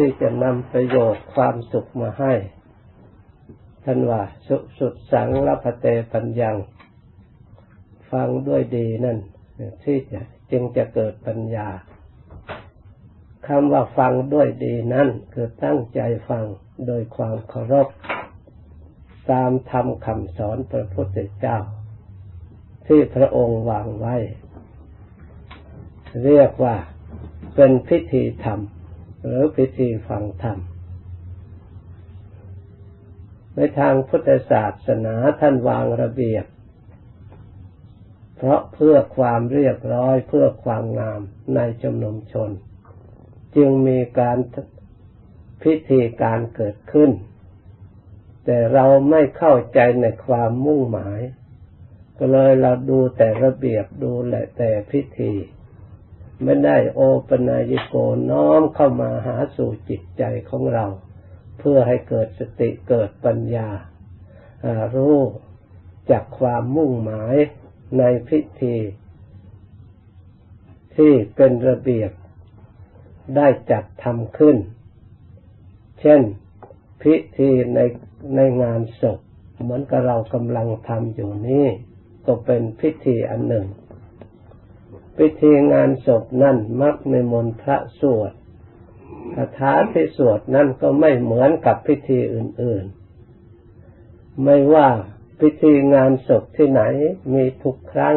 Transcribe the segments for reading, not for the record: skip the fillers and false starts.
ที่จะนำประโยชน์ความสุขมาให้ท่านว่าสุสุดสังลพเตปัญญังฟังด้วยดีนั่นที่จะจึงจะเกิดปัญญาคำว่าฟังด้วยดีนั้นคือตั้งใจฟังโดยความเคารพตามธรรมคำสอนพระพุทธเจ้าที่พระองค์วางไว้เรียกว่าเป็นพิธีธรรมหรือพิธีฟังธรรมในทางพุทธศาสนาท่านวางระเบียบเพราะเพื่อความเรียบร้อยเพื่อความงามในจำนวนชนจึงมีการพิธีการเกิดขึ้นแต่เราไม่เข้าใจในความมุ่งหมายก็เลยเราดูแต่ระเบียบดูแต่พิธีไม่ได้โอปนายโกน้อมเข้ามาหาสู่จิตใจของเราเพื่อให้เกิดสติเกิดปัญญารู้จากความมุ่งหมายในพิธีที่เป็นระเบียบได้จัดทำขึ้นเช่นพิธีในงานศพเหมือนกับเรากำลังทำอยู่นี้ก็เป็นพิธีอันหนึ่งพิธีงานศพนั่นมักมีมนต์พระสวดคาถาที่สวดนั่นก็ไม่เหมือนกับพิธีอื่นๆไม่ว่าพิธีงานศพที่ไหนมีทุกครั้ง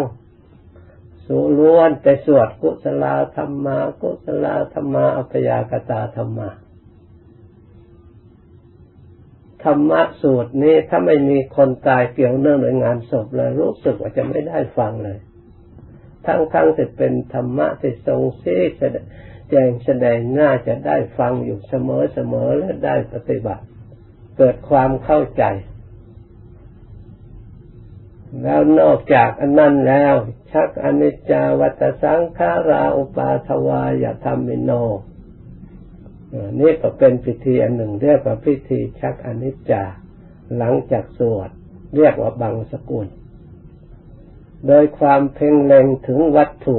สูล้วนแต่สวดกุศลธรรมากุศลธรรมาอัปยากตาธรรมาธรรมะสวดนี้ถ้าไม่มีคนตายเกี่ยวเนื่องในงานศพเลยรู้สึกว่าจะไม่ได้ฟังเลยทั้งที่เป็นธรรมะที่ทรงเสด็จแสดงน่าจะได้ฟังอยู่เสมอและได้ปฏิบัติเกิดความเข้าใจแล้วนอกจากอันนั้นแล้วชักอนิจจาวัฏสังขาราอุปาทวายธรรมิโนนี่ก็เป็นพิธีอันหนึ่งเรียกว่าพิธีชักอนิจจาหลังจากสวดเรียกว่าบังสกุลโดยความเพ่งเล็งถึงวัตถุ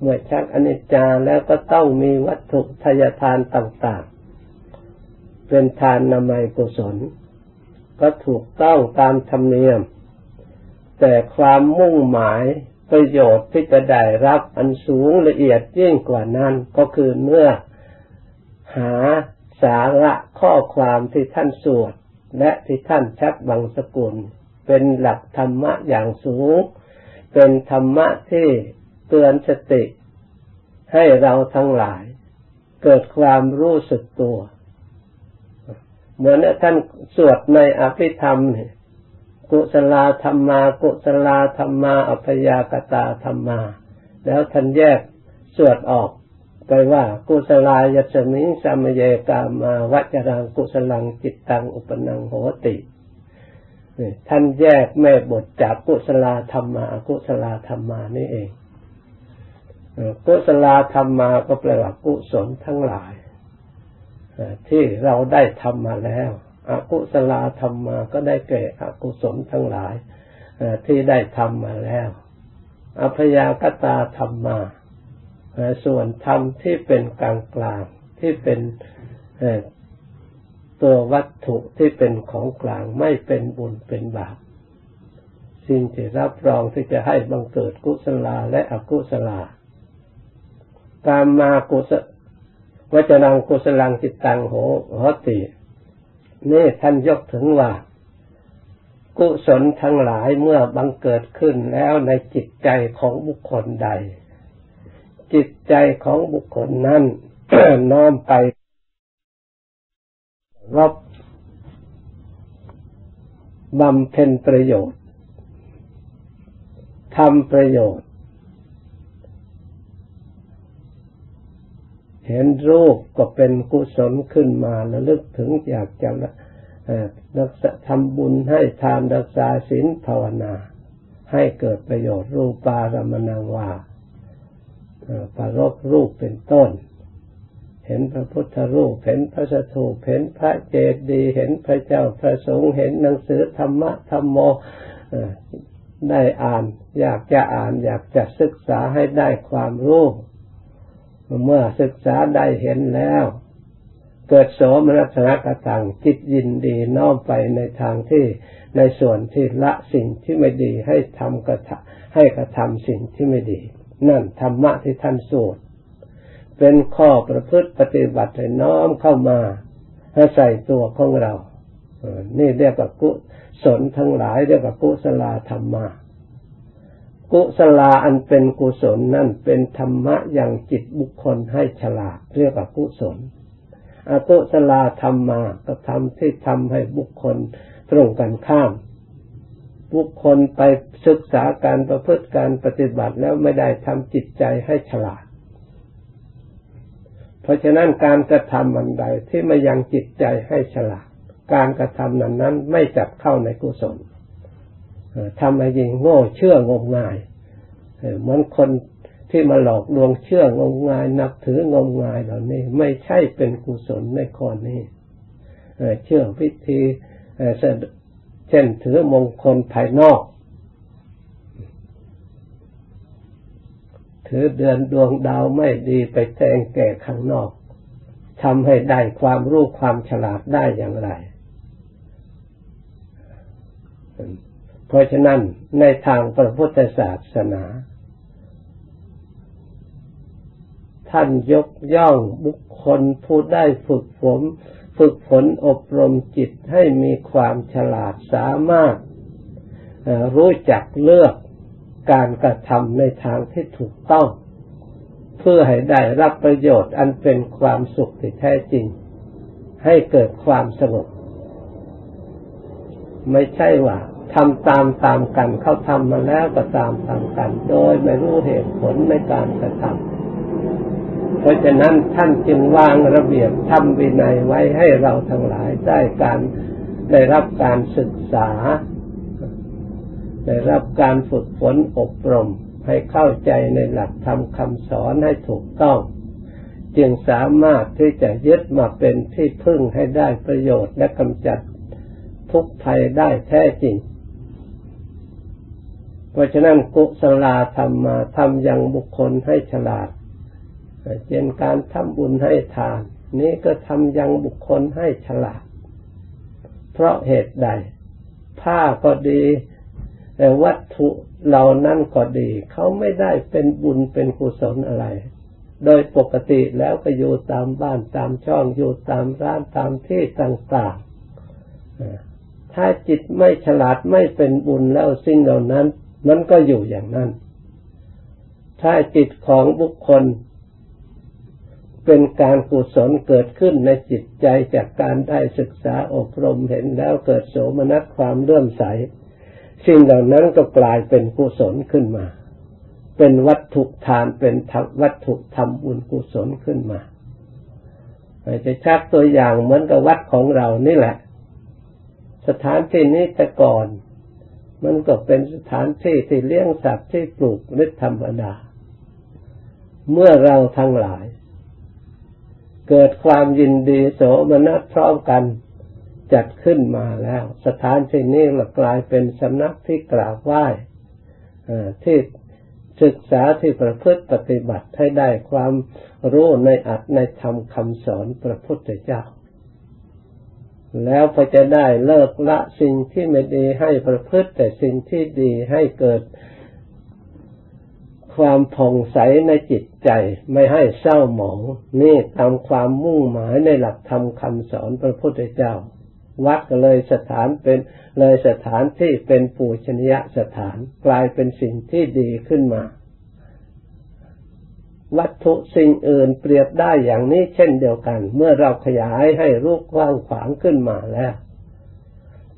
เมื่อชักอนิจจาแล้วก็ต้องมีวัตถุทายทานต่างๆเป็นทานนามัยกุศลก็ถูกต้องตามธรรมเนียมแต่ความมุ่งหมายประโยชน์ที่จะได้รับอันสูงละเอียดยิ่งกว่านั้นก็คือเมื่อหาสาระข้อความที่ท่านสวดและที่ท่านชักบังสกุลเป็นหลักธรรมะอย่างสูงเป็นธรรมะที่เตือนสติให้เราทั้งหลายเกิดความรู้สึกตัวเหมือนท่านสวดในอภิธรรมกุศลธรรมากุศลธรรมาอัปยากตาธรรมาแล้วท่านแยกสวดออกไปว่ากุศลายัสมิงสัมเยกามาวจรังกุศลังจิตตังอุปนังโหติท่านแยกแม่บทจากกุศลธรรมาอกุศลธรรมานี่เองกุศลธรรมาก็แปลว่ากุศลทั้งหลายที่เราได้ทำมาแล้วอกุศลธรรมาก็ได้แก่อกุศลทั้งหลายที่ได้ทำมาแล้วอัพยากตาธรรมาส่วนธรรมที่เป็นกลางที่เป็นตัววัตถุที่เป็นของกลางไม่เป็นบุญเป็นบาปสิ่งที่รับรองที่จะให้บังเกิดกุศลาและอกุศลาตามมากุศลวจรังกุศลังจิตตังโหตินี่ท่านยกถึงว่ากุศลทั้งหลายเมื่อบังเกิดขึ้นแล้วในจิตใจของบุคคลใดจิตใจของบุคคลนั้น น้อมไปรบบำเพ็ญประโยชน์ทำประโยชน์เห็นรูปก็เป็นกุศลขึ้นมาระลึกถึงอยากจะรักษาทำบุญให้ทานรักษาศีลภาวนาให้เกิดประโยชน์รูปารมณังวาประรบรูปเป็นต้นเห็นพระพุทธรูปเห็นพระสถูปเห็นพระเจดีย์เห็นพระเจ้าพระสงฆ์เห็นหนังสือธรรมะธรรมโมได้อ่านอยากจะอ่านอยากจะศึกษาให้ได้ความรู้เมื่อศึกษาได้เห็นแล้วเ กิดโสมนัสกตังจิตยินดีน้อมไปในทางที่ในส่วนที่ละสิ่งที่ไม่ดีให้ทำกระทำให้กระทำสิ่งที่ไม่ดีนั่นธรรมะที่ท่านสวดเป็นข้อประพฤติปฏิบัติให้น้อมเข้ามาให้ใส่ตัวของเรานี่เรียกว่ากุศลทั้งหลายเรียกว่ากุศลธรรมะกุศลาอันเป็นกุศลนั่นเป็นธรรมะอย่างจิตบุคคลให้ฉลาดเรียกว่ากุศลอกุศลธรรมะก็ทำที่ทำให้บุคคลตรงกันข้ามบุคคลไปศึกษาการประพฤติการปฏิบัติแล้วไม่ได้ทำจิตใจให้ฉลาดเพราะฉะนั้นการกระทำอันใดที่ไม่ยังจิตใจให้ฉลาดการกระทำนั้นไม่จับเข้าในกุศลทำให้ยิ่งโง่เชื่องมงายเหมือนคนที่มาหลอกลวงเชื่องมงายนับถืองมงายเหล่านี้ไม่ใช่เป็นกุศลในข้อนี้เชื่อพิธีเช่นถือมงคลภายนอกถือเดือนดวงดาวไม่ดีไปแทงแก่ข้างนอกทำให้ได้ความรู้ความฉลาดได้อย่างไรเพราะฉะนั้นในทางพระพุทธศาสนาท่านยกย่องบุคคลผู้ได้ฝึกฝนอบรมจิตให้มีความฉลาดสามารถรู้จักเลือกการกระทำในทางที่ถูกต้องเพื่อให้ได้รับประโยชน์อันเป็นความสุขที่แท้จริงให้เกิดความสงบไม่ใช่ว่าทำตามกันเขาทำมาแล้วก็ตามกันโดยไม่รู้เหตุผลในการกระทำเพราะฉะนั้นท่านจึงวางระเบียบธรรมวินัยไว้ให้เราทั้งหลายได้รับการศึกษาได้รับการฝึกฝนอบรมให้เข้าใจในหลักธรรมคำสอนให้ถูกต้องจึงสามารถที่จะยึดมาเป็นที่พึ่งให้ได้ประโยชน์และกำจัดทุกภัยได้แท้จริงเพราะฉะนั้นกุศลธรรมมาทำยังบุคคลให้ฉลาดเช่นการทำบุญให้ทานนี้ก็ทำยังบุคคลให้ฉลาดเพราะเหตุใดผ้าก็ดีวัตถุเหล่านั้นก็ดีเขาไม่ได้เป็นบุญเป็นกุศลอะไรโดยปกติแล้วก็อยู่ตามบ้านตามช่องอยู่ตามร้านตามที่ต่างๆถ้าจิตไม่ฉลาดไม่เป็นบุญแล้วสิ่งเหล่านั้นมันก็อยู่อย่างนั้นถ้าจิตของบุคคลเป็นการกุศลเกิดขึ้นในจิตใจจากการได้ศึกษาอบรมเห็นแล้วเกิดโสมนัสความเลื่อมใสสิ่งเหล่านั้นก็กลายเป็นกุศลขึ้นมาเป็นวัตถุทานเป็นวัตถุธรรมบุญกุศลขึ้นมาอาจจะชักตัวอย่างเหมือนกับวัดของเรานี่แหละสถานที่นี้แต่ก่อนมันก็เป็นสถานที่ที่เลี้ยงสัตว์ที่ปลูกนิธรรมดาเมื่อเราทั้งหลายเกิดความยินดีโสมนัสพร้อมกันจัดขึ้นมาแล้วสถานที่นี้กลายเป็นสำนักที่กราบไหว้ที่ศึกษาที่ประพฤติปฏิบัติให้ได้ความรู้ในอัตในธรรมคำสอนพระพุทธเจ้าแล้วพอจะได้เลิกละสิ่งที่ไม่ดีให้ประพฤติแต่สิ่งที่ดีให้เกิดความผ่องใสในจิตใจไม่ให้เศร้าหมองนี่ตามความมุ่งหมายในหลักธรรมคำสอนพระพุทธเจ้าวัดก็เลยสถานที่เป็นปูชนียสถานกลายเป็นสิ่งที่ดีขึ้นมาวัตถุสิ่งอื่นเปรียบได้อย่างนี้เช่นเดียวกันเมื่อเราขยายให้รูปกว้างขวางขึ้นมาแล้ว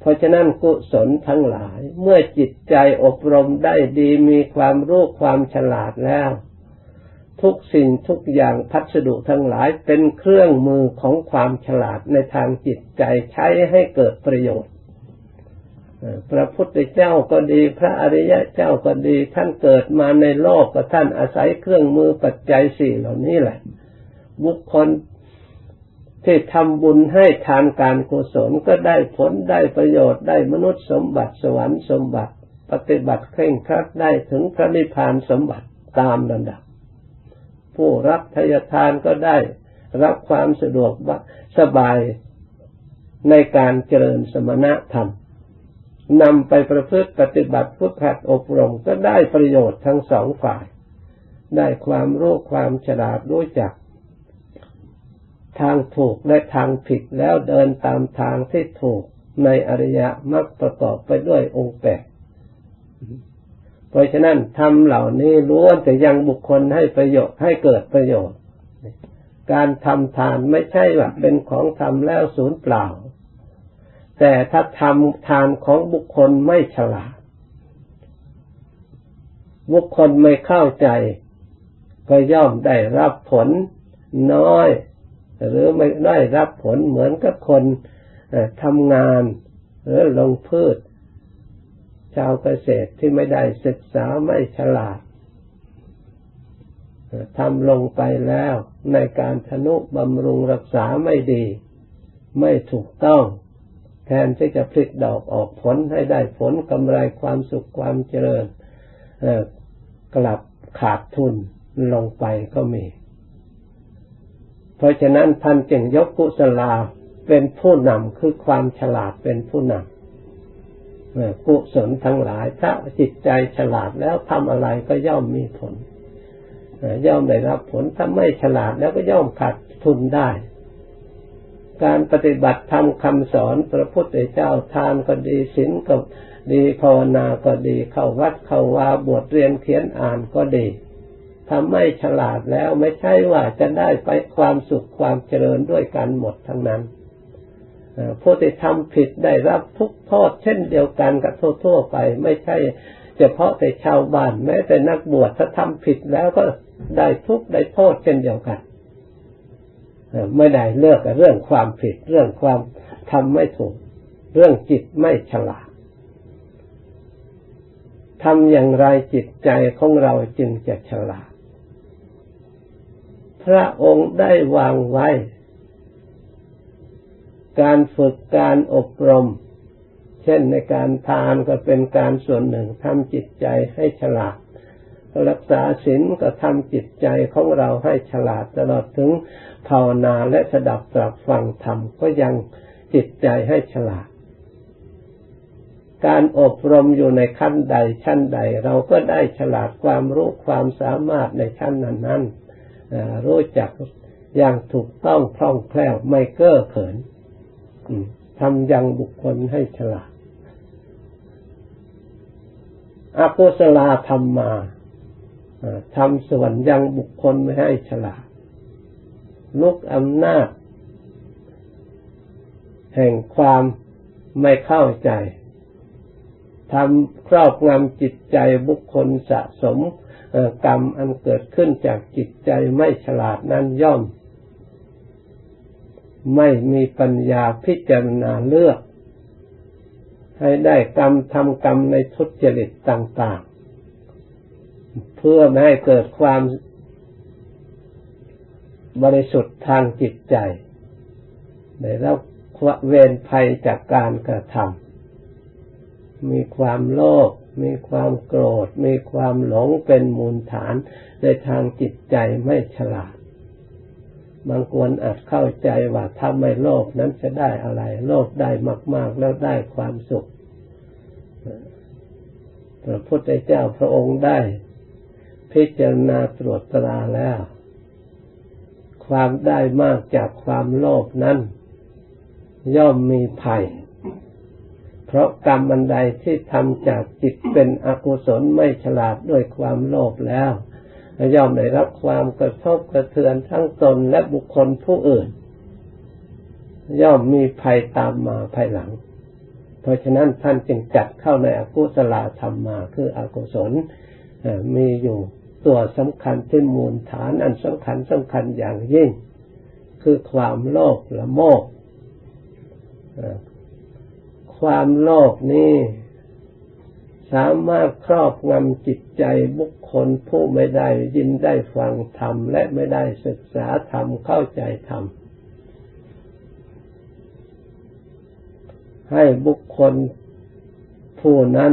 เพราะฉะนั้นกุศลทั้งหลายเมื่อจิตใจอบรมได้ดีมีความรู้ความฉลาดแล้วทุกสิ่งทุกอย่างพัสดุทั้งหลายเป็นเครื่องมือของความฉลาดในทางจิตใจใช้ให้เกิดประโยชน์พระพุทธเจ้าก็ดีพระอริยะเจ้าก็ดีท่านเกิดมาในโลกก็ท่านอาศัยเครื่องมือปัจจัยสี่เหล่านี้แหละบุคคลที่ทำบุญให้ทานการกุศลก็ได้ผลได้ประโยชน์ได้มนุษย์สมบัติสวรรค์สมบัติปฏิบัติเคร่งครัดได้ถึงพระนิพพานสมบัติตามลำดับผู้รับทายทานก็ได้ รับความสะดวกสบายในการเจริญสมณธรรมนำไปประพฤติปฏิบัติพุทธะอบรมก็ได้ประโยชน์ทั้งสองฝ่ายได้ความรู้ความฉลาดรู้จักทางถูกและทางผิดแล้วเดินตามทางที่ถูกในอริยมรรคประกอบไปด้วยองค์แปดเพราะฉะนั้นธรรมเหล่านี้ล้วนแต่ยังบุคคลให้ประโยชน์ให้เกิดประโยชน์การทำทานไม่ใช่ว่าเป็นของทำแล้วสูญเปล่าแต่ถ้าทำทานของบุคคลไม่ฉลาดบุคคลไม่เข้าใจก็ย่อมได้รับผลน้อยหรือไม่ได้รับผลเหมือนกับคนทำงานหรือลงพืชชาวเกษตรที่ไม่ได้ศึกษาไม่ฉลาดทำลงไปแล้วในการทนุบำรุงรักษาไม่ดีไม่ถูกต้องแทนที่จะผลิดอกออกผลให้ได้ผลกำไรความสุขความเจริญกลับขาดทุนลงไปก็มีเพราะฉะนั้นท่านจึงยกกุศลาเป็นผู้นำคือความฉลาดเป็นผู้นำกุศลทั้งหลายถ้าจิตใจฉลาดแล้วทำอะไรก็ย่อมมีผลย่อมได้รับผลถ้าไม่ฉลาดแล้วก็ย่อมขาดทุนได้การปฏิบัติธรรมคำสอนพระพุทธเจ้าทานก็ดีศีลก็ดีภาวนาก็ดีเข้าวัดเข้าวาบวชเรียนเขียนอ่านก็ดีถ้าไม่ฉลาดแล้วไม่ใช่ว่าจะได้ไปความสุขความเจริญด้วยกันหมดทั้งนั้นผู้ที่ทำผิดได้รับทุกโทษเช่นเดียวกันกับทั่วๆไปไม่ใช่เฉพาะแต่ชาวบ้านแม้แต่นักบวชถ้าทำผิดแล้วก็ได้ทุกข์ได้โทษเช่นเดียวกันไม่ได้เลือกเรื่องความผิดเรื่องความทำไม่ถูกเรื่องจิตไม่ฉลาดทำอย่างไรจิตใจของเราจึงจะฉลาดพระองค์ได้วางไว้การฝึกการอบรมเช่นในการทานก็เป็นการส่วนหนึ่งทำจิตใจให้ฉลาดรักษาศีลก็ทำจิตใจของเราให้ฉลาดตลอดถึงภาวนาและสดับตรับฟังธรรมก็ยังจิตใจให้ฉลาดการอบรมอยู่ในขั้นใดชั้นใดเราก็ได้ฉลาดความรู้ความสามารถในชั้นนั้นๆรู้จักอย่างถูกต้องคล่องแคล่วไม่เก้อเขินทำยังบุคคลให้ฉลาดอกุศลธรรมมาทำส่วนยังบุคคลไม่ให้ฉลาดลุกอำนาจแห่งความไม่เข้าใจทำครอบงำจิตใจบุคคลสะสมกรรมอันเกิดขึ้นจากจิตใจไม่ฉลาดนั้นย่อมไม่มีปัญญาพิจารณาเลือกให้ได้กรรมทำกรรมในทุจริตต่างๆเพื่อไม่ให้เกิดความบริสุทธิ์ทางจิตใจได้รับเวรภัยจากการกระทำมีความโลภมีความโกรธมีความหลงเป็นมูลฐานในทางจิตใจไม่ฉลาดบางคนอาจเข้าใจว่าถ้าไม่โลภนั้นจะได้อะไรโลภได้มากๆแล้วได้ความสุขพระพุทธเจ้าพระองค์ได้พิจารณาตรวจตราแล้วความได้มากจากความโลภนั้นย่อมมีภัยเพราะกรรมอันใดที่ทำจากจิตเป็นอกุศลไม่ฉลาดด้วยความโลภแล้วย่อมได้รับความกระทบกระเทือนทั้งตนและบุคคลผู้อื่นย่อมมีภัยตามมาภายหลังเพราะฉะนั้นท่านจึงจัดเข้าในอกุศลธรรมมาคืออกุศลมีอยู่ตัวสำคัญที่มูลฐานอันสำคัญอย่างยิ่งคือความโลภละโมบความโลภนี้สามารถครอบงำจิตใจบุคคลผู้ไม่ได้ยินได้ฟังธรรมและไม่ได้ศึกษาธรรมเข้าใจธรรมให้บุคคลผู้นั้น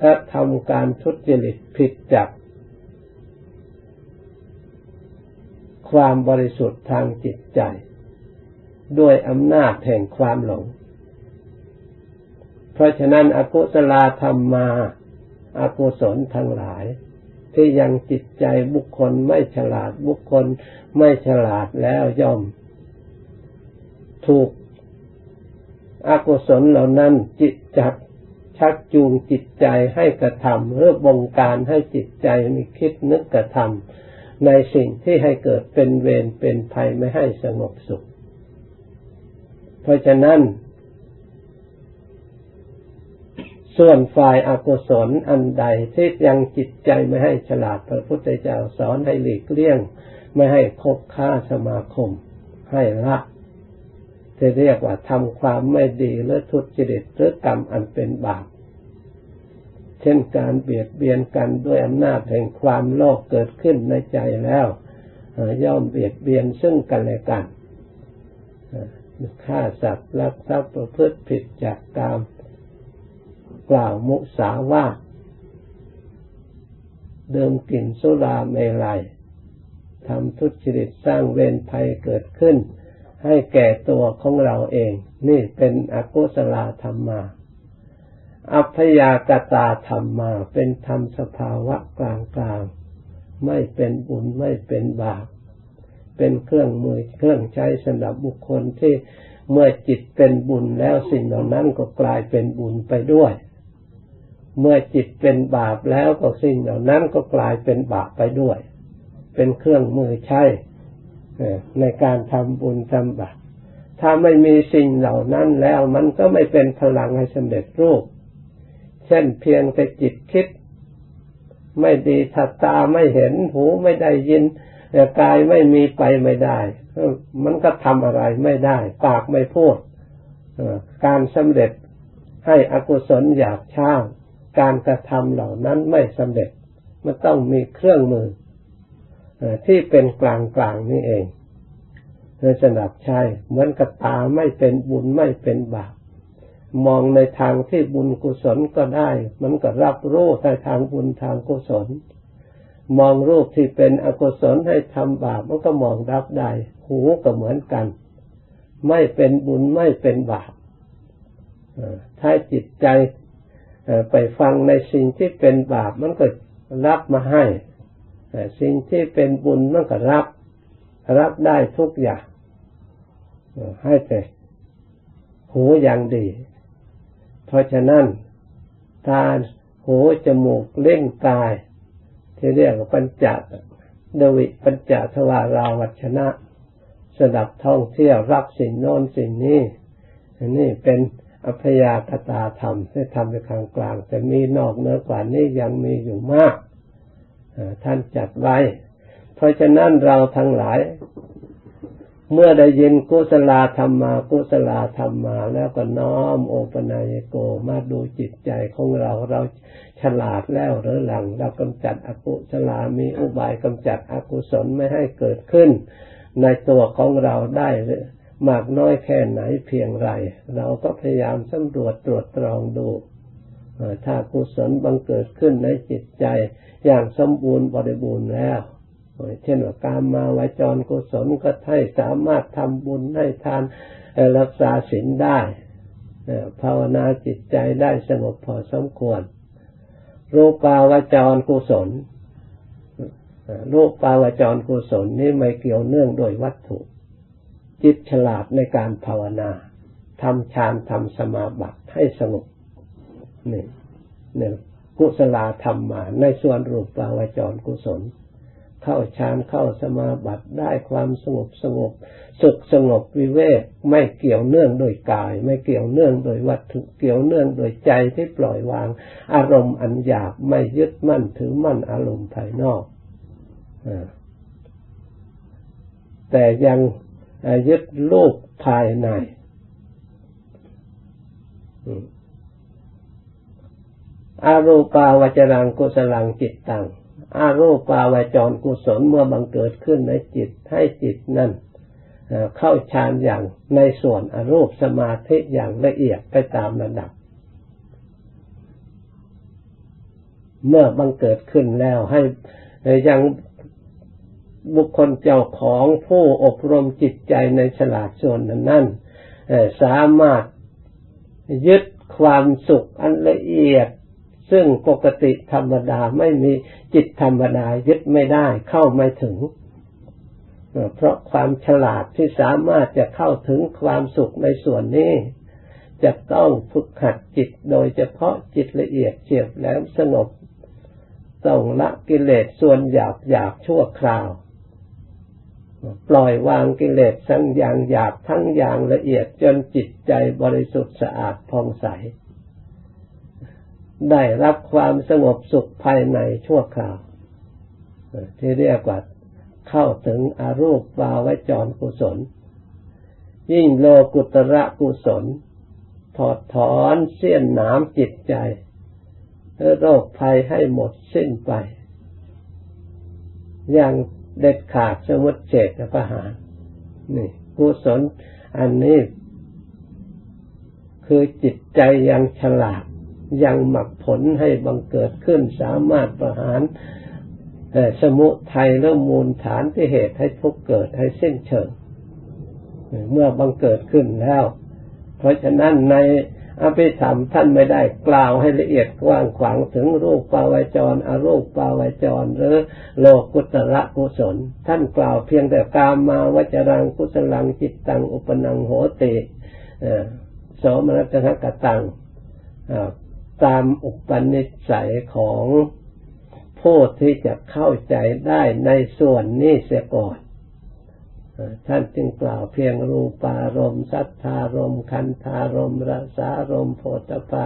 ก็ทำการทุจริตผิดจาก ความบริสุทธิ์ทางจิตใจด้วยอำนาจแห่งความหลงเพราะฉะนั้นอกุศลธรรมมาอกุศลทั้งหลายที่ยังจิตใจบุคคลไม่ฉลาดบุคคลไม่ฉลาดแล้วย่อมถูกอกุศลเหล่านั้นจิตจับชักจูงจิตใจให้กระทำหรือบงการให้จิตใจมีคิดนึกกระทำในสิ่งที่ให้เกิดเป็นเวรเป็นภัยไม่ให้สงบสุขเพราะฉะนั้นส่วนฝ่ายอกุศลอันใดที่ยังจิตใจไม่ให้ฉลาดพระพุทธเจ้าสอนให้หลีกเลี่ยงไม่ให้คบค้าสมาคมให้ละจะเรียกว่าทำความไม่ดีหรือทุจริตหรือกรรมอันเป็นบาปเช่นการเบียดเบียนกันด้วยอำนาจแห่งความโลภเกิดขึ้นในใจแล้วย่อมเบียดเบียนซึ่งกันและกันฆ่าสัตว์ลักทรัพย์ประพฤติผิดจากกามกล่าวมุสาวาทดื่มกินสุราเมลัยทำทุจริตสร้างเวรภัยเกิดขึ้นให้แก่ตัวของเราเองนี่เป็นอกุศลธรรมมาอัพยากตาธรรมมาเป็นธรรมสภาวะกลางๆไม่เป็นบุญไม่เป็นบาปเป็นเครื่องมือเครื่องใช้สำหรับบุคคลที่เมื่อจิตเป็นบุญแล้วสิ่งเหล่านั้นก็กลายเป็นบุญไปด้วยเมื่อจิตเป็นบาปแล้วก็สิ่งเหล่านั้นก็กลายเป็นบาปไปด้วยเป็นเครื่องมือใช้ในการทำบุญทำบาปถ้าไม่มีสิ่งเหล่านั้นแล้วมันก็ไม่เป็นพลังให้สำเร็จรูปเช่นเพียงแต่จิตคิดไม่ดีตาไม่เห็นหูไม่ได้ยินกายไม่มีไปไม่ได้มันก็ทำอะไรไม่ได้ปากไม่พูดการสำเร็จให้อกุศลหยาบช้าการกระทำเหล่านั้นไม่สำเร็จมันต้องมีเครื่องมือที่เป็นกลางๆนี่เองโดยสนับใช้เหมือนกับตาไม่เป็นบุญไม่เป็นบาปมองในทางที่บุญกุศลก็ได้มันก็รับรู้ในทางบุญทางกุศลมองรูปที่เป็นอกุศลให้ทำบาปมันก็มองรับได้หูก็เหมือนกันไม่เป็นบุญไม่เป็นบาปถ้าจิตใจไปฟังในสิ่งที่เป็นบาปมันก็รับมาให้สิ่งที่เป็นบุญมันก็รับได้ทุกอย่างให้แต่หูอย่างดีเพราะฉะนั้นตาหูจมูกลิ้นกายที่เรียกว่าปัญจดวิปัญจทวาราวัชนะสดับท่องเที่ยวรับสิ่งโน้นสิ่งนี้นี่เป็นอัพยากตาธรรมที่ทำในกลางแต่มีนอกเหนือกว่านี้ยังมีอยู่มากท่านจัดไว้เพราะฉะนั้นเราทั้งหลายเมื่อได้ยินกุศลธรรมมากุศลธรรมมาแล้วก็น้อมโอปนายโกมาดูจิตใจของเราเราฉลาดแล้วหรือหลังเรากำจัดอกุศลามีอุบายกำจัดอกุศลไม่ให้เกิดขึ้นในตัวของเราได้มากน้อยแค่ไหนเพียงไรเราก็พยายามสำรวจตรวจตรองดูถ้ากุศลบังเกิดขึ้นในจิตใจอย่างสมบูรณ์บริบูรณ์แล้วเช่นว่ากามาวจรกุศลก็ให้สามารถทำบุญให้ทานรักษาศีลได้ภาวนาจิตใจได้สงบพอสมควรรูปาวจรกุศลรูปาวจรกุศลนี้ไม่เกี่ยวเนื่องโดยวัตถุจิตฉลาดในการภาวนาทำฌานทำสมาบัติให้สงบนี่กุศลธรรมมาในส่วนรูปาวจรกุศลเข้าฌานเข้าสมาบัติได้ความสงบสุขสงบวิเวกไม่เกี่ยวเนื่องโดยกายไม่เกี่ยวเนื่องโดยวัตถุเกี่ยวเนื่องโดยใจที่ปล่อยวางอารมณ์อันหยาบไม่ยึดมั่นถือมั่นอารมณ์ภายนอกแต่ยังยึดโลกภายในอารูปาวจรังกุศลังจิตตังอารูปาวจรกุศลเมื่อบังเกิดขึ้นในจิตให้จิตนั้นเข้าฌานอย่างในส่วนอรูปสมาธิอย่างละเอียดไปตามระดับเมื่อบังเกิดขึ้นแล้วให้ยัง บุคคลเจ้าของผู้อบรมจิตใจในฉลาดส่วนนั้นสามารถยึดความสุขอันละเอียดซึ่งปกติธรรมดาไม่มีจิตธรรมดายึดไม่ได้เข้าไม่ถึงเพราะความฉลาดที่สามารถจะเข้าถึงความสุขในส่วนนี้จะต้องฝึกหัดจิตโดยเฉพาะจิตละเอียดเฉียบแหลมสงบต้องละกิเลสส่วนหยาบชั่วคราวปล่อยวางกิเลสทั้งอย่างหยาบทั้งอย่างละเอียดจนจิตใจบริสุทธิ์สะอาดผ่องใสได้รับความสงบสุขภายในชั่วคราวที่เรียกว่าเข้าถึงอรูปภาวจรกุศลยิ่งโลกุตระกุศลถอดถอนเสี้ยนหนามจิตใจโรคภัยให้หมดสิ้นไปอย่างเด็ดขาดสมุทเฉทประหารนี่กุศลอันนี้คือจิตใจยังฉลาดยังหมักผลให้บังเกิดขึ้นสามารถประหารสมุทัยและมูลฐานที่เหตุให้ทุกข์เกิดให้สิ้นเชิงเมื่อบังเกิดขึ้นแล้วเพราะฉะนั้นในอภิธรรมท่านไม่ได้กล่าวให้ละเอียดกว้างขวางถึงรูปภาวจรอรูปภาวจรหรือโลกุตระกุศลท่านกล่าวเพียงแต่กามาวจรังกุศลังจิตตังอุปนังโหติโสมนัสสกตังตามอุปนิสัยของผู้ที่จะเข้าใจได้ในส่วนนี้เสียก่อนท่านจึงกล่าวเพียงรูปารมณ์สัทธารมณ์คันธารมณ์รสารมณ์โผฏฐัพพา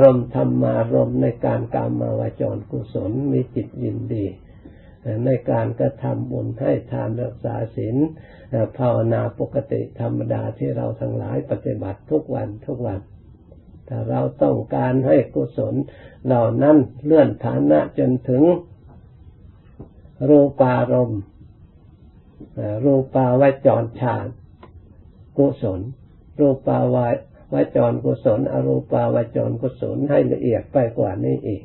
รมณ์ธัมมารมณ์ในการกามาวจรกุศลมีจิตยินดีในการกระทำบุญให้ทานรักษาศีลภาวนาปกติธรรมดาที่เราทั้งหลายปฏิบัติทุกวันแต่เราต้องการให้กุศลเหล่านั้นเลื่อนฐานะจนถึงรูปารมณ์รูปาวจรฌานกุศลรูปาวจรกุศลอรูปาวจรกุศลให้ละเอียดไปกว่านี้อีก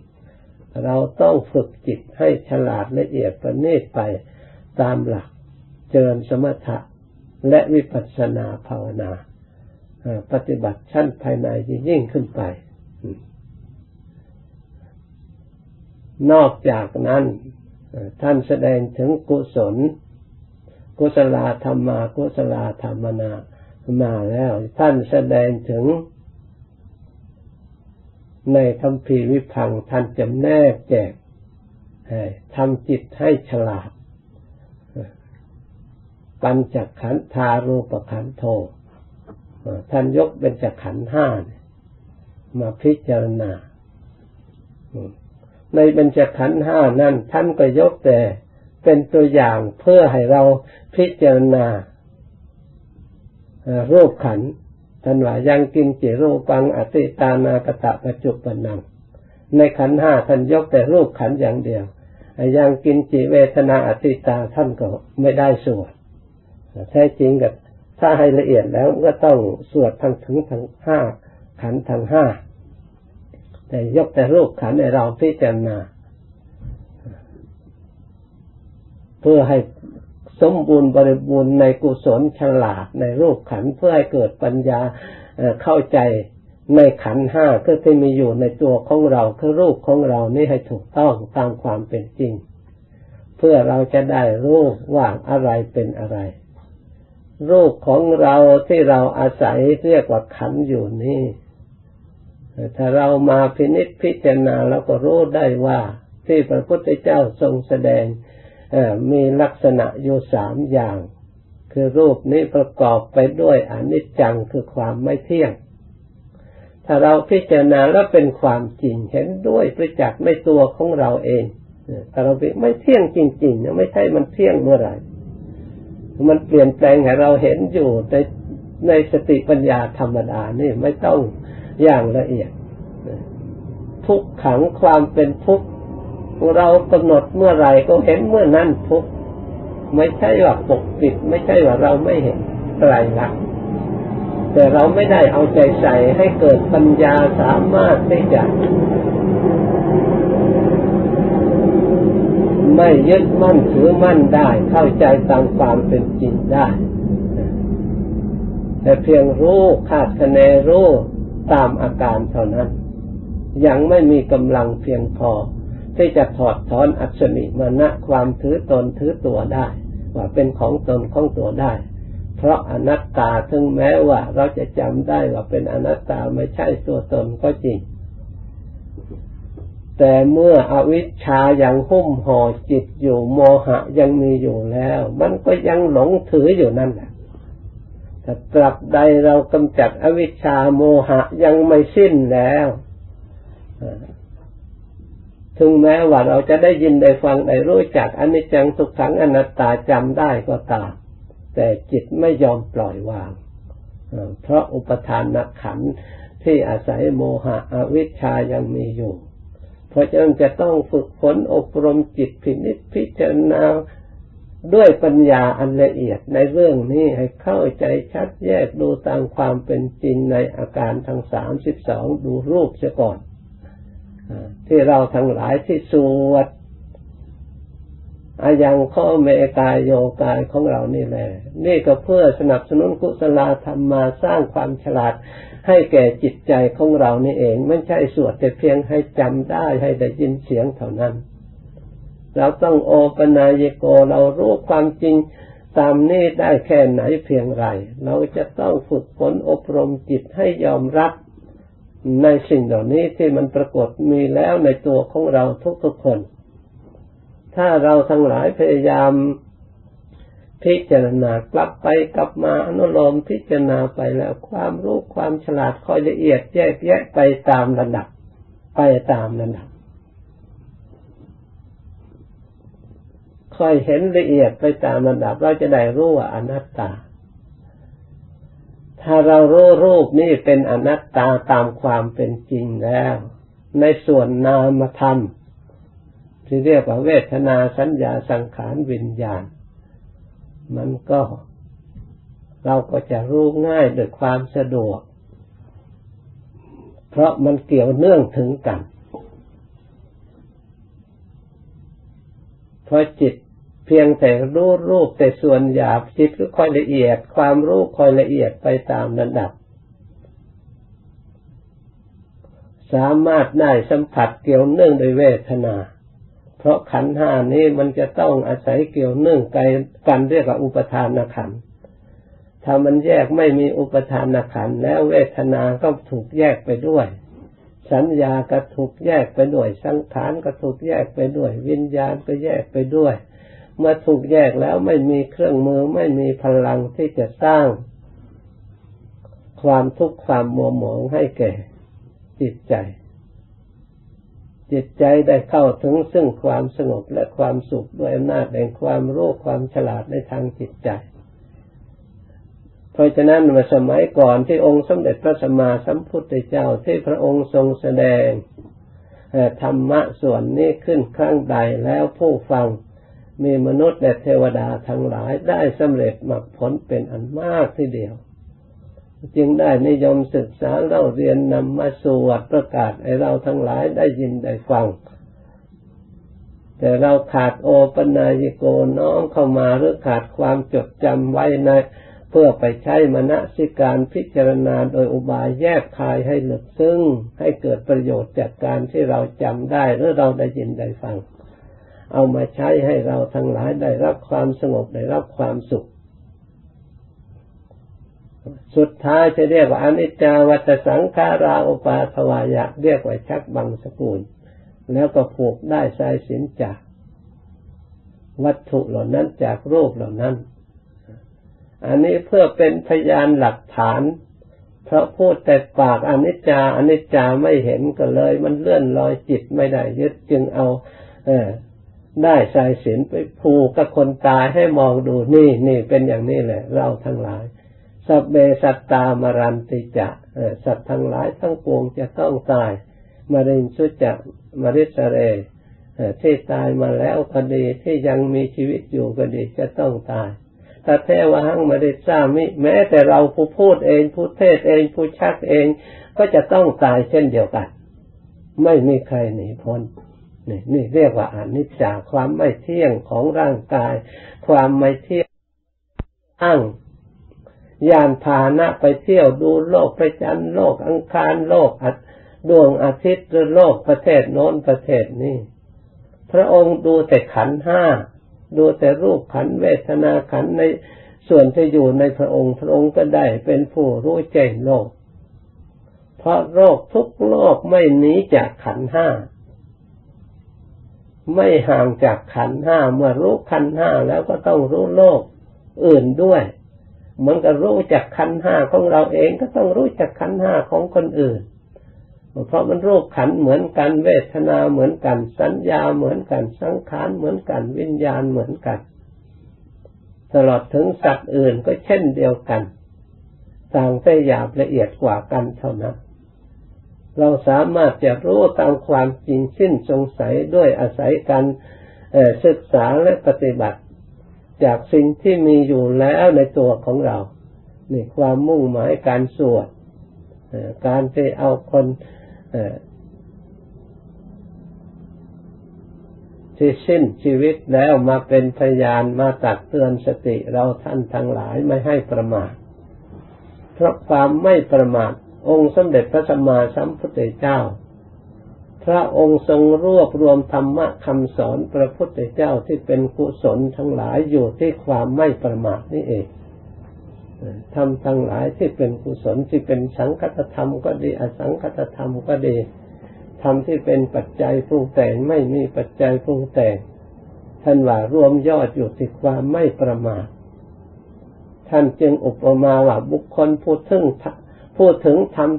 เราต้องฝึกจิตให้ฉลาดละเอียดประณีตไปตามหลักเจริญสมถะและวิปัสสนาภาวนาปฏิบัติชั้นภายในยิ่งขึ้นไปนอกจากนั้นท่านแสดงถึงกุศลกุศลธรรมากุศลธรรมนามาแล้วท่านแสดงถึงในคัมภีร์วิภังค์ท่านจำแนกแจกทำจิตให้ฉลาดปัญจขันธารูปขันโธท่านยกเป็นจักขันธ์ห้ามาพิจารณาในเป็นจักขันธ์ห้านั้นท่านก็ยกแต่เป็นตัวอย่างเพื่อให้เราพิจารณารูปขันธ์ท่านว่ายังกินจิรูปังอติตานากตะปัจจุปนังในขันธ์ห้าท่านยกแต่รูปขันธ์อย่างเดียวยังกินจิเวทนาอติตาท่านก็ไม่ได้สวดแท้จริงกับถ้าให้ละเอียดแล้วก็ต้องสวดทั้งถึงทั้งห้าขันธ์ทั้งห้าแต่ยกแต่รูปขันธ์ให้เราพิจารณาเพื่อให้สมบูรณ์บริบูรณ์ในกุศลฉลาดในรูปขันธ์เพื่อให้เกิดปัญญาเข้าใจในขันธ์ห้าก็จะมีอยู่ในตัวของเราคือรูปของเรานี่ให้ถูกต้องตามความเป็นจริงเพื่อเราจะได้รู้ว่าอะไรเป็นอะไรรูปของเราที่เราอาศัยเรียกว่าขันธ์อยู่นี่ถ้าเรามาพินิจพิจารณาแล้วก็รู้ได้ว่าที่พระพุทธเจ้าทรงแสดงมีลักษณะอยู่สามอย่างคือรูปนี้ประกอบไปด้วยอนิจจังคือความไม่เที่ยงถ้าเราพิจารณาแล้วเป็นความจริงเห็นด้วยประจักษ์ในตัวของเราเองแต่เราไม่เที่ยงจริงๆไม่ใช่มันเที่ยงเมื่อไหร่มันเปลี่ยนแปลงให้เราเห็นอยู่ในสติปัญญาธรรมดานี่ไม่ต้องอย่างละเอียดทุกขังความเป็นทุกข์เรากำหนดเมื่อไรก็เห็นเมื่อนั้นทุกข์ไม่ใช่ว่าปกปิดไม่ใช่ว่าเราไม่เห็นไตรลักษณ์แต่เราไม่ได้เอาใจใส่ให้เกิดปัญญาสามารถที่จะ ไม่ยึดมั่นถือมั่นได้เข้าใจตามความเป็นจริงได้แต่เพียงรู้คาดคะเนรู้ตามอาการเท่านั้นยังไม่มีกำลังเพียงพอที่จะถอดถอนอัจฉริมานะความถือตนถือตัวได้ว่าเป็นของตนของตัวได้เพราะอนัตตาถึงแม้ว่าเราจะจำได้ว่าเป็นอนัตตาไม่ใช่ตัวตนก็จริงแต่เมื่ออวิชชายังหุ้มห่อจิตอยู่โมหะยังมีอยู่แล้วมันก็ยังหลงถืออยู่นั่นแหละถ้าตราบใดเรากำจัดอวิชชาโมหะยังไม่สิ้นแล้วถึงแม้ว่าเราจะได้ยินได้ฟังได้รู้จักอนิจจังทุกขังอนัตตาจำได้ก็ตามแต่จิตไม่ยอมปล่อยวางเพราะอุปทานขันธ์ที่อาศัยโมหะอวิชชายังมีอยู่เพราะฉะนั้นจะต้องฝึกฝนอบรมจิตพินิจพิจารณาด้วยปัญญาอันละเอียดในเรื่องนี้ให้เข้าใจชัดแยกดูตามความเป็นจริงในอาการทั้ง32ดูรูปเสียก่อนที่เราทั้งหลายที่สวดอายังข้อเมกายโยกายของเรานี่แหละนี่ก็เพื่อสนับสนุนกุศลธรรมมาสร้างความฉลาดให้แก่จิตใจของเรานี่เองไม่ใช่สวดแต่เพียงให้จำได้ให้ได้ยินเสียงเท่านั้นเราต้องโอปนายโกเรารู้ความจริงตามนี้ได้แค่ไหนเพียงไรเราจะต้องฝึกฝนอบรมจิตให้ยอมรับในสิ่งเหล่านี้ที่มันปรากฏมีแล้วในตัวของเราทุกๆคนถ้าเราทั้งหลายพยายามพิจารณากลับไปกลับมาอนุโลมพิจารณาไปแล้วความรู้ความฉลาดคอยละเอียดแยกแยะไปตามระดับไปตามระดับคอยเห็นละเอียดไปตามระดับเราจะได้รู้ว่าอนัตตาถ้าเรารู้รูปนี้เป็นอนัตตาตามความเป็นจริงแล้วในส่วนนามธรรมที่เรียกว่าเวทนาสัญญาสังขารวิญญาณมันก็เราก็จะรู้ง่ายโดยความสะดวกเพราะมันเกี่ยวเนื่องถึงกันเพราะจิตเพียงแต่รู้รูปแต่ส่วนหยาบจิตก็ค่อยละเอียดความรู้ค่อยละเอียดไปตามระดับสามารถได้สัมผัสเกี่ยวเนื่องโดยเวทนาเพราะขันธ์ห้านี้มันจะต้องอาศัยเกี่ยวเนื่องกันเรียกว่าอุปทานขันธ์ถ้ามันแยกไม่มีอุปทานขันธ์แล้วเวทนาก็ถูกแยกไปด้วยสัญญาก็ถูกแยกไปด้วยสังขารก็ถูกแยกไปด้วยวิญญาณก็แยกไปด้วยเมื่อถูกแยกแล้วไม่มีเครื่องมือไม่มีพลังที่จะสร้างความทุกข์ความมัวหมองให้แก่จิตใจจิตใจได้เข้าถึงซึ่งความสงบและความสุขด้วยอำนาจแห่งความรู้ความฉลาดในทางจิตใจเพราะฉะนั้นในสมัยก่อนที่องค์สมเด็จพระสัมมาสัมพุทธเจ้าที่พระองค์ทรงแสดงธรรมะส่วนนี้ขึ้นครั้งใดแล้วผู้ฟังมีมนุษย์และเทวดาทั้งหลายได้สำเร็จมรรคผลเป็นอันมากทีเดียวจึงได้นิยมศึกษาเล่าเรียนนำมาสวดประกาศให้เราทั้งหลายได้ยินได้ฟังแต่เราขาดโอปนายโกน้อมเข้ามาหรือขาดความจดจำไว้ในเพื่อไปใช้มนสิการพิจารณาโดยอุบายแยกคายให้ลึกซึ้งให้เกิดประโยชน์จากการที่เราจำได้หรือเราได้ยินได้ฟังเอามาใช้ให้เราทั้งหลายได้รับความสงบได้รับความสุขสุดท้ายจะเรียกว่าอนิจจาวัฏสังขาราอุปาทวายะเรียกว่าชักบังสกุลแล้วก็ผูกได้สายสิญจน์จากวัตถุเหล่านั้นจากรูปเหล่านั้นอันนี้เพื่อเป็นพยานหลักฐานเพราะพูดแต่ปากอนิจจาอนิจจาไม่เห็นก็เลยมันเลื่อนลอยจิตไม่ได้ยึดจึงเอาได้สายสิญจน์ไปผูกกับคนตายให้มองดูนี่เป็นอย่างนี้แหละเราทั้งหลายสัพเพสัตตามรันติจะสัตว์ทั้งหลายทั้งปวงจะต้องตายมรินสุจะมริสเรที่ตายมาแล้วก็ดีที่ยังมีชีวิตอยู่ก็ดีจะต้องตายแต่แท้ว่าหังมริสามิแม้แต่เราผู้พูดเองผู้เทศเองผู้ชักเองก็จะต้องตายเช่นเดียวกันไม่มีใครหนีพ้น นี่เรียกว่าอนิจจาความไม่เที่ยงของร่างกายความไม่เที่ยงอ้างยานพาหนะไปเที่ยวดูโลกไปจันโลกอังคารโลกดวงอาทิตย์โลกประเทศโน้นประเทศนี้พระองค์ดูแต่ขันธ์ห้าดูแต่รูปขันธ์เวทนาขันธ์ในส่วนที่อยู่ในพระองค์พระองค์ก็ได้เป็นผู้รู้แจ้งโลกเพราะโลกทุกโลกไม่หนีจากขันธ์ห้าไม่ห่างจากขันธ์ห้าเมื่อรู้ขันธ์ห้าแล้วก็ต้องรู้โลกอื่นด้วยเหมือนกับรู้จักขันธ์ห้าของเราเองก็ต้องรู้จักขันธ์ห้าของคนอื่นเพราะมันรูปขันเหมือนกันเวทนาเหมือนกันสัญญาเหมือนกันสังขารเหมือนกันวิญญาณเหมือนกันตลอดถึงสัตว์อื่นก็เช่นเดียวกันต่างแต่หยาบละเอียดกว่ากันเท่านั้นเราสามารถจะรู้ตามความจริงสิ้นสงสัยด้วยอาศัยการศึกษาและปฏิบัติจากสิ่งที่มีอยู่แล้วในตัวของเรานี่ความมุ่งหมายการสวดการไปเอาคนที่สิ้นชีวิตแล้วมาเป็นพยานมาตักเตือนสติเราท่านทั้งหลายไม่ให้ประมาทเพราะความไม่ประมาทองค์สมเด็จพระสัมมาสัมพุทธเจ้าพระองค์ทรงรวบรวมธรรมะคำสอนพระพุทธเจ้าที่เป็นกุศลทั้งหลายอยู่ที่ความไม่ประมาทนี่เองธรรมทั้งหลายที่เป็นกุศลที่เป็นสังคตธรรมก็ดีอสังคตธรรมก็ดีธรรมที่เป็นปัจจัยปรุงแต่งไม่มีปัจจัยปรุงแต่งท่านว่ารวมยอดอยู่ที่ความไม่ประมาทท่านจึงอุปมาว่าบุคคลพูดถึงธรรม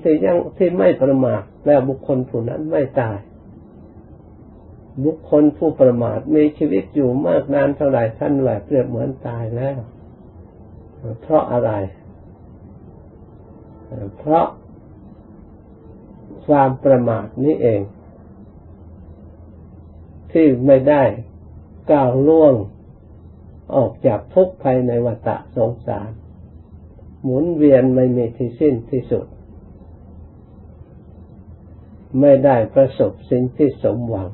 ที่ไม่ประมาทแล้วบุคคลผู้นั้นไม่ตายบุคคลผู้ประมาทมีชีวิตอยู่มากนานเท่าไหร่ท่านว่าเปรียบเหมือนตายแล้วเพราะอะไรเพราะความประมาทนี้เองที่ไม่ได้ก้าวล่วงออกจากทุกข์ภายในวัฏสงสารหมุนเวียนไม่มีที่สิ้นที่สุดไม่ได้ประสบสิ่งที่สมหวัง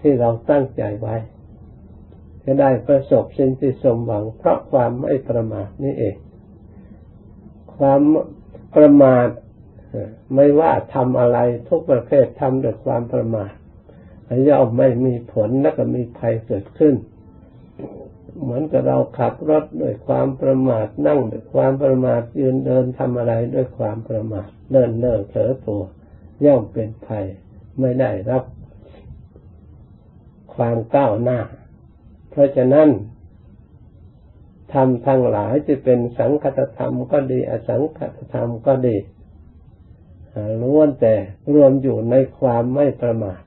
ที่เราตั้งใจไว้จะได้ประสบสิ่งที่สมหวังเพราะความไม่ประมาทนี่เองความประมาทไม่ว่าทำอะไรทุกประเภททำด้วยความประมาทย่อมไม่มีผลและก็มีภัยเกิดขึ้นเหมือนกับเราขับรถด้วยความประมาทนั่งด้วยความประมาทยืนเดินทำอะไรด้วยความประมาทเนิ่นเน่อเผลอตัวย่อมเป็นภัยไม่ได้รับความก้าวหน้าเพราะฉะนั้นธรรมทั้งหลายจะเป็นสังคตธรรมก็ดีอสังคตธรรมก็ดีล้วนแต่รวมอยู่ในความไม่ประมาท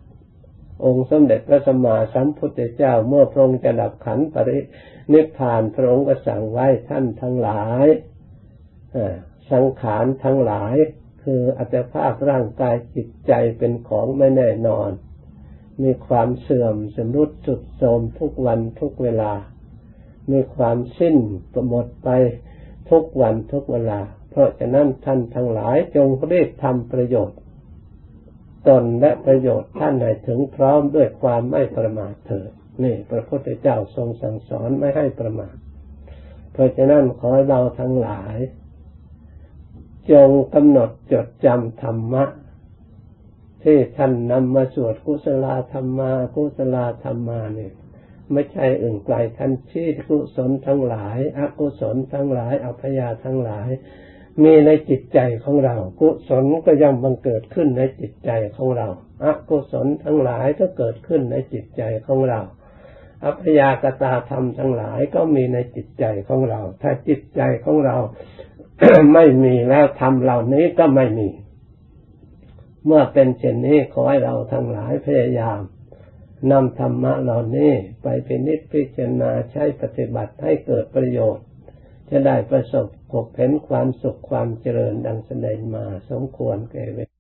องค์สมเด็จพระสัมมาสัมพุทธเจ้าเมื่อพระองค์จะดับขันธ์ปรินิพพานพระองค์ก็สั่งไว้ท่านทั้งหลายสังขารทั้งหลายคืออัตภาพร่างกายจิตใจเป็นของไม่แน่นอนมีความเสื่อมสรุดสุดโทรมทุกวันทุกเวลามีความสิ้นหมดไปทุกวันทุกเวลาเพราะฉะนั้นท่านทั้งหลายจงรีบทำประโยชน์ตนและประโยชน์ท่านให้ถึงพร้อมด้วยความไม่ประมาทเถิดนี่พระพุทธเจ้าทรงสั่งสอนไม่ให้ประมาทเพราะฉะนั้นขอเราทั้งหลายจงกำหนดจดจำธรรมะที่ท่านนำมาสวดกุศลธรรมากุศลธรรมานี่ไม่ใช่อื่นไกลท่านชี้กุศลทั้งหลายอกุศลทั้งหลายอภัยทั้งหลายมีในจิตใจของเรากุศลก็ย่อมบังเกิดขึ้นในจิตใจของเราอกุศลทั้งหลายก็เกิดขึ้นในจิตใจของเราอัพยากตาธรรมทั้งหลายก็มีในจิตใจของเราถ้าจิตใจของเรา ไม่มีแล้วธรรมเหล่านี้ก็ไม่มีเมื่อเป็นเช่นนี้ขอให้เราทั้งหลายพยายามนำธรรมะเหล่านี้ไปเป็นนิพพิจารณาใช้ปฏิบัติให้เกิดประโยชน์จะได้ประสบพบเห็นความสุขความเจริญดังแสดงมาสมควรแก่